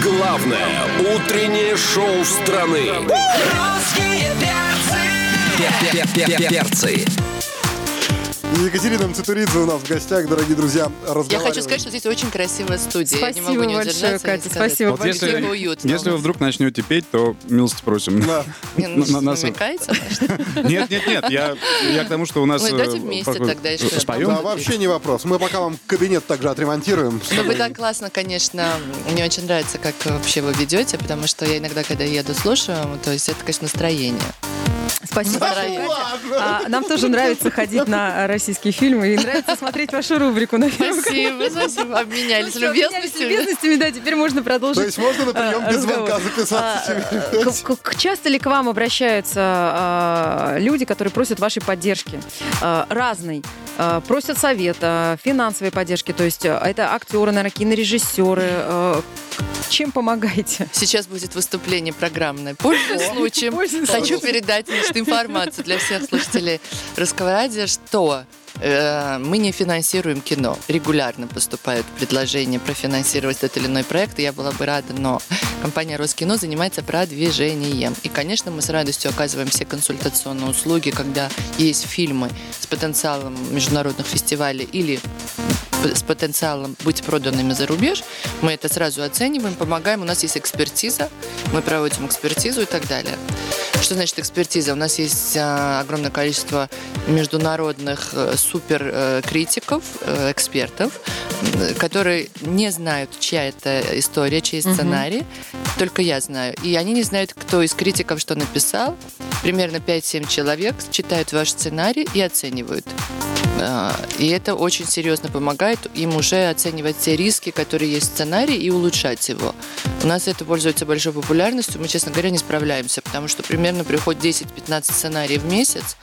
главное утреннее шоу страны. Русские перцы! Перцы! Екатерина Мцитуридзе у нас в гостях, дорогие друзья, разговариваем. Я хочу сказать, что здесь очень красивая студия. Спасибо, я не могу не большое, Катя, спасибо вот большое. Если, уютно, если вы вдруг начнете петь, то милости просим. Да. Намекаете? Нет, я к тому, что у нас... Ну, дайте вместе тогда еще. Споем? Да, вообще не вопрос. Мы пока вам кабинет также отремонтируем. Ну, вы так классно, конечно. Мне очень нравится, как вообще вы ведете, потому что я иногда, когда еду, слушаю, то есть это, конечно, настроение. Спасибо, дорогие. Нам тоже нравится ходить на российские фильмы и нравится смотреть вашу рубрику на фильмах. Спасибо, спасибо. Обменялись любезностями. Да, теперь можно продолжить. То есть можно на прием без звонка записаться? Часто ли к вам обращаются люди, которые просят вашей поддержки? Разной. Просят совета, финансовой поддержки. То есть это актеры, наверное, кинорежиссеры. Чем помогаете? Сейчас будет выступление программное. Пользуясь случаем, хочу передать информацию для всех слушателей Русского радио, что мы не финансируем кино. Регулярно поступают предложения профинансировать тот или иной проект, и я была бы рада, но компания Роскино занимается продвижением. И, конечно, мы с радостью оказываем все консультационные услуги, когда есть фильмы с потенциалом международных фестивалей или с потенциалом быть проданными за рубеж. Мы это сразу оцениваем, помогаем. У нас есть экспертиза, мы проводим экспертизу и так далее. Что значит экспертиза? У нас есть огромное количество международных суперкритиков, экспертов, которые не знают, чья это история, чей сценарий. Только я знаю. И они не знают, кто из критиков что написал. Примерно 5-7 человек читают ваш сценарий и оценивают. И это очень серьезно помогает им уже оценивать те риски, которые есть в сценарии, и улучшать его. У нас это пользуется большой популярностью. Мы, честно говоря, не справляемся, потому что примерно приходит 10-15 сценариев в месяц.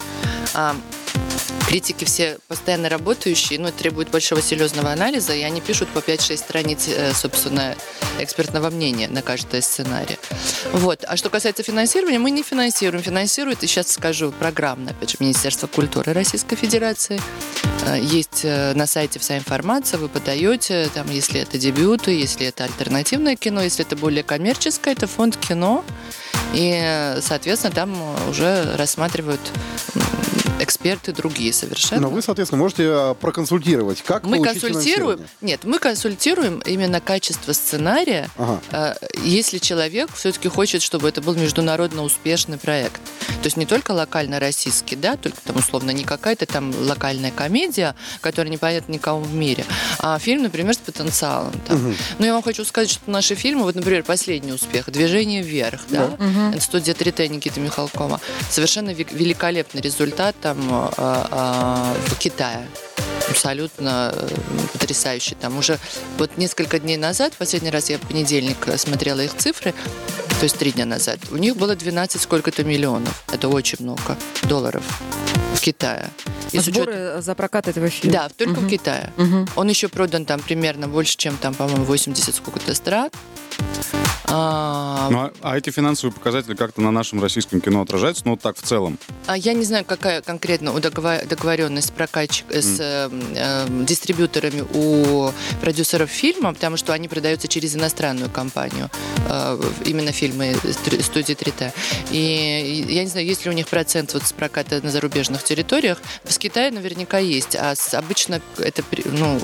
Критики все постоянно работающие, но требуют большого серьезного анализа, и они пишут по 5-6 страниц, собственно, экспертного мнения на каждый сценарий. Вот. А что касается финансирования, мы не финансируем. Финансирует, и сейчас скажу, программно, опять же, Министерство культуры Российской Федерации. Есть на сайте вся информация, вы подаете, там, если это дебюты, если это альтернативное кино, если это более коммерческое, это фонд кино, и, соответственно, там уже рассматривают эксперты другие совершенно. Но вы, соответственно, можете проконсультировать, как мы получить финансирование? Нет, мы консультируем именно качество сценария, если человек все-таки хочет, чтобы это был международно успешный проект. То есть не только локально российский, да, только там условно не какая-то там локальная комедия, которая непонятна никому в мире, а фильм, например, с потенциалом. Но я вам хочу сказать, что наши фильмы, вот, например, последний успех, «Движение вверх», да, это студия 3Т Никиты Михалкова, совершенно великолепный результат в Китае. Абсолютно потрясающе. Там уже вот несколько дней назад, последний раз я в понедельник смотрела их цифры, то есть 3 дня назад, у них было 12 сколько-то миллионов. Это очень много долларов в Китае. И сборы за прокат этого фильма? Да, только в Китае. Он еще продан там примерно больше, чем там, по-моему, 80 сколько-то стран. А эти финансовые показатели как-то на нашем российском кино отражаются? Ну, вот так в целом. Я не знаю, какая конкретно договоренность с дистрибьюторами у продюсеров фильма, потому что они продаются через иностранную компанию, именно фильмы студии 3Т. И я не знаю, есть ли у них процент вот с проката на зарубежных территориях. В Китае наверняка есть, а обычно это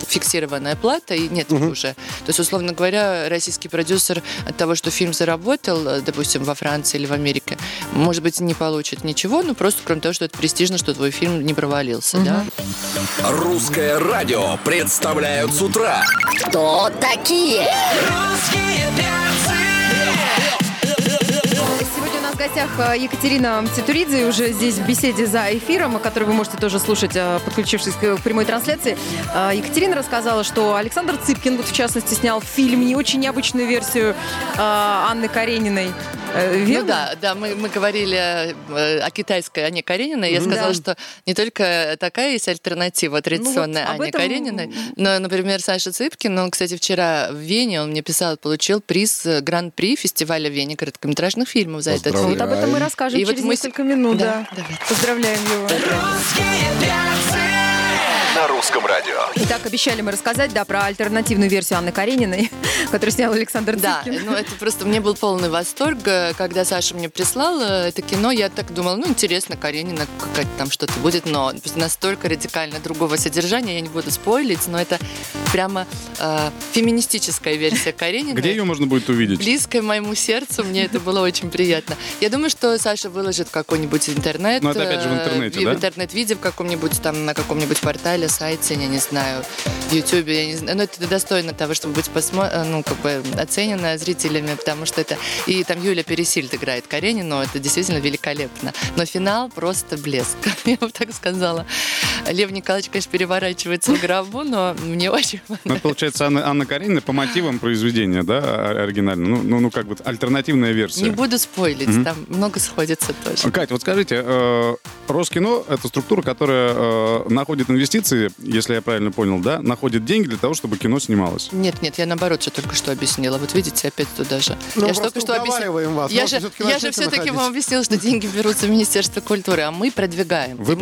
фиксированная плата, и нет уже. То есть, условно говоря, российский продюсер от того, что фильм заработал, допустим, во Франции или в Америке, может быть, не получит ничего, но просто кроме того, что это престижно, что твой фильм не провалился, да? Русское радио представляют с утра. Кто такие? Русские перцы! Сегодня у нас в гостях Екатерина Мцитуридзе, уже здесь в беседе за эфиром, которую вы можете тоже слушать, подключившись к прямой трансляции. Екатерина рассказала, что Александр Цыпкин, вот в частности, снял фильм, не очень необычную версию Анны Карениной. Ну да, мы говорили о китайской Анне Карениной. Я сказала, что не только такая есть альтернатива традиционная Анне Карениной, но, например, Саша Цыпкин, он, кстати, вчера в Вене, он мне писал, получил приз Гран-при фестиваля в Вене короткометражных фильмов за этот фильм. Вот об этом мы расскажем через несколько минут. Поздравляем его. На русском радио. Итак, обещали мы рассказать, про альтернативную версию Анны Карениной, которую снял Александр Цыпкин. Это просто мне был полный восторг, когда Саша мне прислал это кино. Я так думала, интересно, Каренина, какая-то там что-то будет, но настолько радикально другого содержания, я не буду спойлить, но это прямо феминистическая версия Каренина. Где ее можно будет увидеть? Близкая моему сердцу, мне это было очень приятно. Я думаю, что Саша выложит какой-нибудь интернет. Ну, это опять же в интернете, да? В интернет-виде в каком-нибудь там, на каком-нибудь портале. теле, сайте, я не знаю, в Ютубе, я не знаю. Но это достойно того, чтобы быть оценено зрителями, потому что это... И там Юля Пересильд играет Каренину, это действительно великолепно. Но финал просто блеск, я бы так сказала. Лев Николаевич, конечно, переворачивается в гробу, но мне очень понравилось. Ну, получается, Анна Каренина по мотивам произведения, да, оригинально? Ну, как бы альтернативная версия. Не буду спойлить, там много сходится тоже. Кать, вот скажите, Роскино — это структура, которая находит инвестиции, если я правильно понял, да, находит деньги для того, чтобы кино снималось. Нет, я наоборот все только что объяснила. Вот видите, опять туда же. Я же только что объяснила. Я же все-таки вам объяснила, что деньги берутся в Министерство культуры, а мы продвигаем. Мы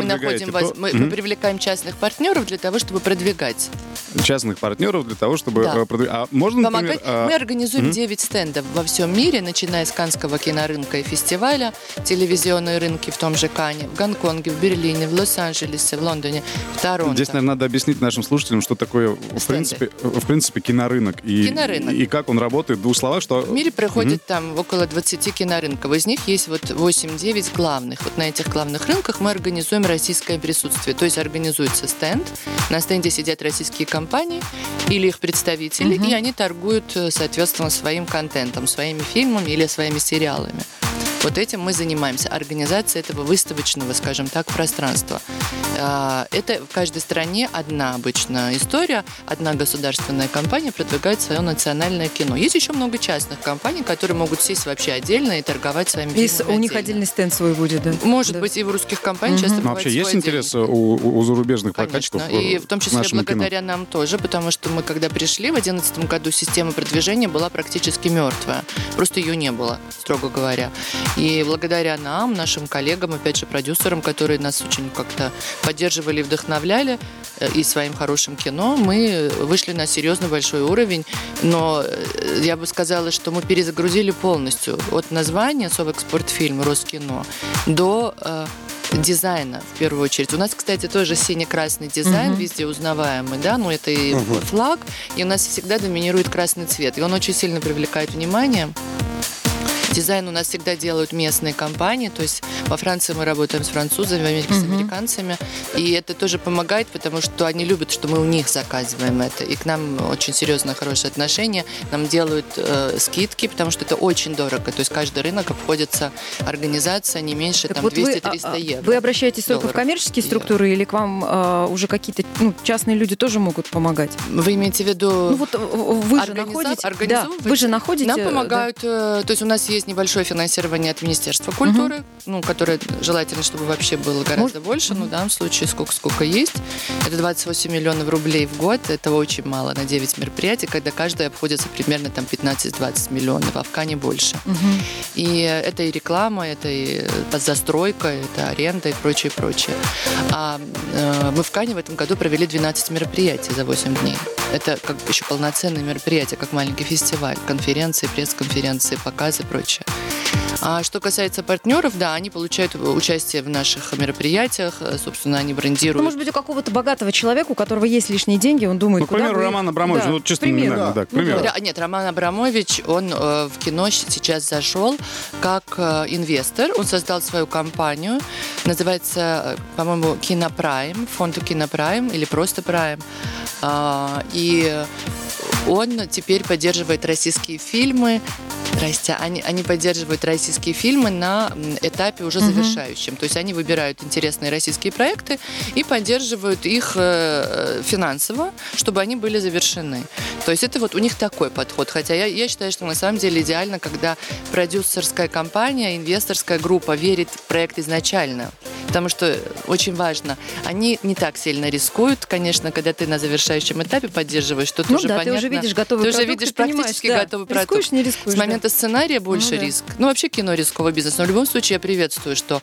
привлекаем частных партнеров для того, чтобы продвигать. Да. А можно, например, мы организуем 9 стендов во всем мире, начиная с Каннского кинорынка и фестиваля, телевизионные рынки в том же Кане, в Гонконге, в Берлине, в Лос-Анджелесе, в Лондоне, в Торонто. Здесь, наверное, надо объяснить нашим слушателям, что такое, в принципе, кинорынок. И как он работает. В двух словах, что... В мире проходит там около 20 кинорынков. Из них есть вот 8-9 главных. Вот на этих главных рынках мы организуем российское присутствие. То есть организуется стенд, на стенде сидят российские компании или их представители, и они торгуют, соответственно, своим контентом, своими фильмами или своими сериалами. Вот этим мы занимаемся, организацией этого выставочного, скажем так, пространства. Это в каждой стране одна обычная история, одна государственная компания продвигает свое национальное кино. Есть еще много частных компаний, которые могут сесть вообще отдельно и торговать своими фильмами отдельно. У них отдельный стенд свой будет, да? Может быть, и в русских компаниях часто бывает свой. Вообще есть интерес у зарубежных прокатчиков? Конечно, и в том числе благодаря нам тоже, потому что мы, когда пришли, в 2011 году система продвижения была практически мертвая. Просто ее не было, строго говоря. И благодаря нам, нашим коллегам, опять же, продюсерам, которые нас очень как-то поддерживали и вдохновляли, и своим хорошим кино, мы вышли на серьезно большой уровень. Но я бы сказала, что мы перезагрузили полностью от названия «Совэкспортфильм», «Роскино» до... дизайна, в первую очередь. У нас, кстати, тоже синий-красный дизайн, везде узнаваемый, да, но это и флаг, и у нас всегда доминирует красный цвет, и он очень сильно привлекает внимание. Дизайн у нас всегда делают местные компании, то есть во Франции мы работаем с французами, в Америке с американцами, и это тоже помогает, потому что они любят, что мы у них заказываем это, и к нам очень серьезно хорошие отношения, нам делают скидки, потому что это очень дорого, то есть каждый рынок обходится организация не меньше там, вот 200-300 евро. Вы обращаетесь только в коммерческие структуры или к вам уже какие-то частные люди тоже могут помогать? Вы имеете в виду... Ну вот вы же находите... Да, вы же находите... Нам помогают, то есть у нас есть небольшое финансирование от Министерства культуры, которое желательно, чтобы вообще было гораздо больше, но в данном случае сколько есть. Это 28 миллионов рублей в год, это очень мало на 9 мероприятий, когда каждое обходится примерно там 15-20 миллионов, а в Кане больше. И это и реклама, это и застройка, это аренда и прочее. А мы в Кане в этом году провели 12 мероприятий за 8 дней. Это как бы еще полноценные мероприятия, как маленький фестиваль, конференции, пресс-конференции, показы и прочее. А что касается партнеров, да, они получают участие в наших мероприятиях, собственно, они брендируют. Ну, может быть, у какого-то богатого человека, у которого есть лишние деньги, он думает, куда бы... Например, Роман Абрамович, честно, к примеру. Нет, Роман Абрамович, он в кино сейчас зашел как инвестор, он создал свою компанию, называется, по-моему, Кинопрайм, фонду Кинопрайм или просто Прайм, и он теперь поддерживает российские фильмы. Здрасте. Они поддерживают российские фильмы на этапе уже завершающем. То есть они выбирают интересные российские проекты и поддерживают их финансово, чтобы они были завершены. То есть это вот у них такой подход. Хотя я считаю, что на самом деле идеально, когда продюсерская компания, инвесторская группа верит в проект изначально. Потому что очень важно. Они не так сильно рискуют, конечно, когда ты на завершающем этапе поддерживаешь, что тоже понятно. Ты уже видишь готовый продукт. Ты уже видишь практически готовый продукт. Рискуешь, не рискуешь. С момента сценария больше риск. Ну, вообще кино рисковый бизнес. Но в любом случае я приветствую, что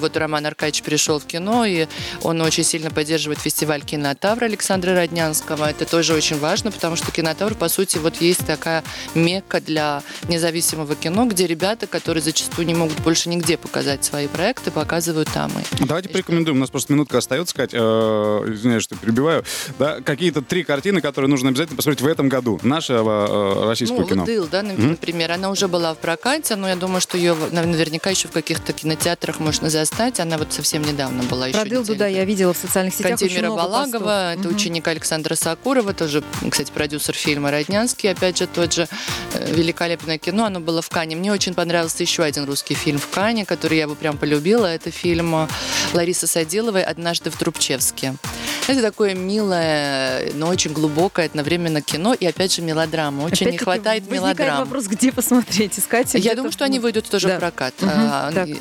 вот Роман Аркадьевич пришел в кино, и он очень сильно поддерживает фестиваль «Кинотавр» Александра Роднянского. Это тоже очень важно, потому что «Кинотавр», по сути, вот есть такая мекка для независимого кино, где ребята, которые зачастую не могут больше нигде показать свои проекты, показывают там. самый. Давайте порекомендуем, у нас просто минутка остается, Кать, извиняюсь, что перебиваю, да, какие-то три картины, которые нужно обязательно посмотреть в этом году, нашего российского кино. «Лудыл», да, например, она уже была в прокате, но я думаю, что ее наверняка еще в каких-то кинотеатрах можно застать, она вот совсем недавно была еще. Про «Дылду», да, я видела в социальных сетях очень много постов. Кантемира Балагова, это ученик Александра Сакурова, тоже, кстати, продюсер фильма «Роднянский», опять же, тот же, великолепное кино, оно было в Кане. Мне очень понравился еще один русский фильм в Кане, который я бы прям полюбила, это фильм Ларисы Садиловой «Однажды в Трубчевске». Это такое милое, но очень глубокое одновременно кино и, опять же, мелодрама. Очень не хватает мелодрам. Вопрос, где посмотреть, искать? Я думаю, что они выйдут тоже в прокат.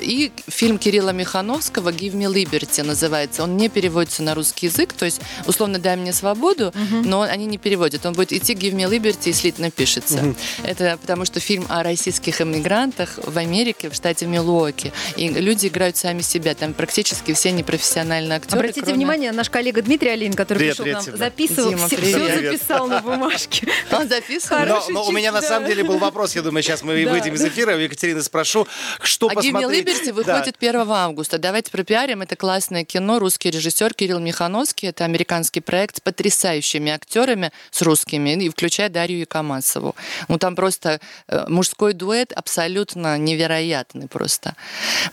И фильм Кирилла Михановского «Give me liberty» называется. Он не переводится на русский язык, то есть, условно, «Дай мне свободу», но они не переводят. Он будет идти «Give me liberty» и слитно пишется. Это потому, что фильм о российских эмигрантах в Америке, в штате Милуоки. И люди играют сами себя. Там практически все непрофессиональные актеры. Обратите внимание, наш коллега Дмитрий Алин, который пришел нам, записывал, Дима, все записал на бумажке. Он записывал. Но у меня на самом деле был вопрос, я думаю, сейчас мы выйдем из эфира, у Екатерины спрошу, что посмотреть. «Give me liberty» выходит 1 августа. Давайте пропиарим, это классное кино, русский режиссер Кирилл Михановский, это американский проект с потрясающими актерами, с русскими, включая Дарью Якомасову. Ну там просто мужской дуэт абсолютно невероятный просто.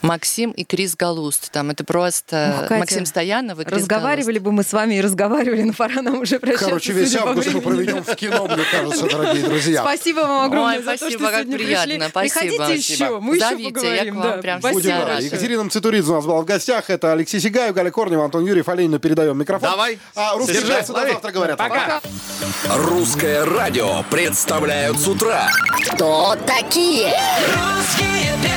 Максим и Крис Галуст, там это просто... Катя, Максим Стоянов и Крис Галуст. Разговаривали бы мы с вами и разговаривали, но пора нам уже прощаться. Короче, весь август мы проведем в кино, мне кажется, дорогие друзья. Спасибо вам огромное за то, что сегодня приятно. Пришли. Приходите еще, мы еще поговорим. Екатерина Мцитуридзе у нас была в гостях, это Алексей Сигаев, Галя Корнева, Антон Юрьев, Оленину передаем микрофон. Давай. А русские перцы до завтра говорят. Пока. Русское радио представляют с утра. Кто такие? Русские перцы.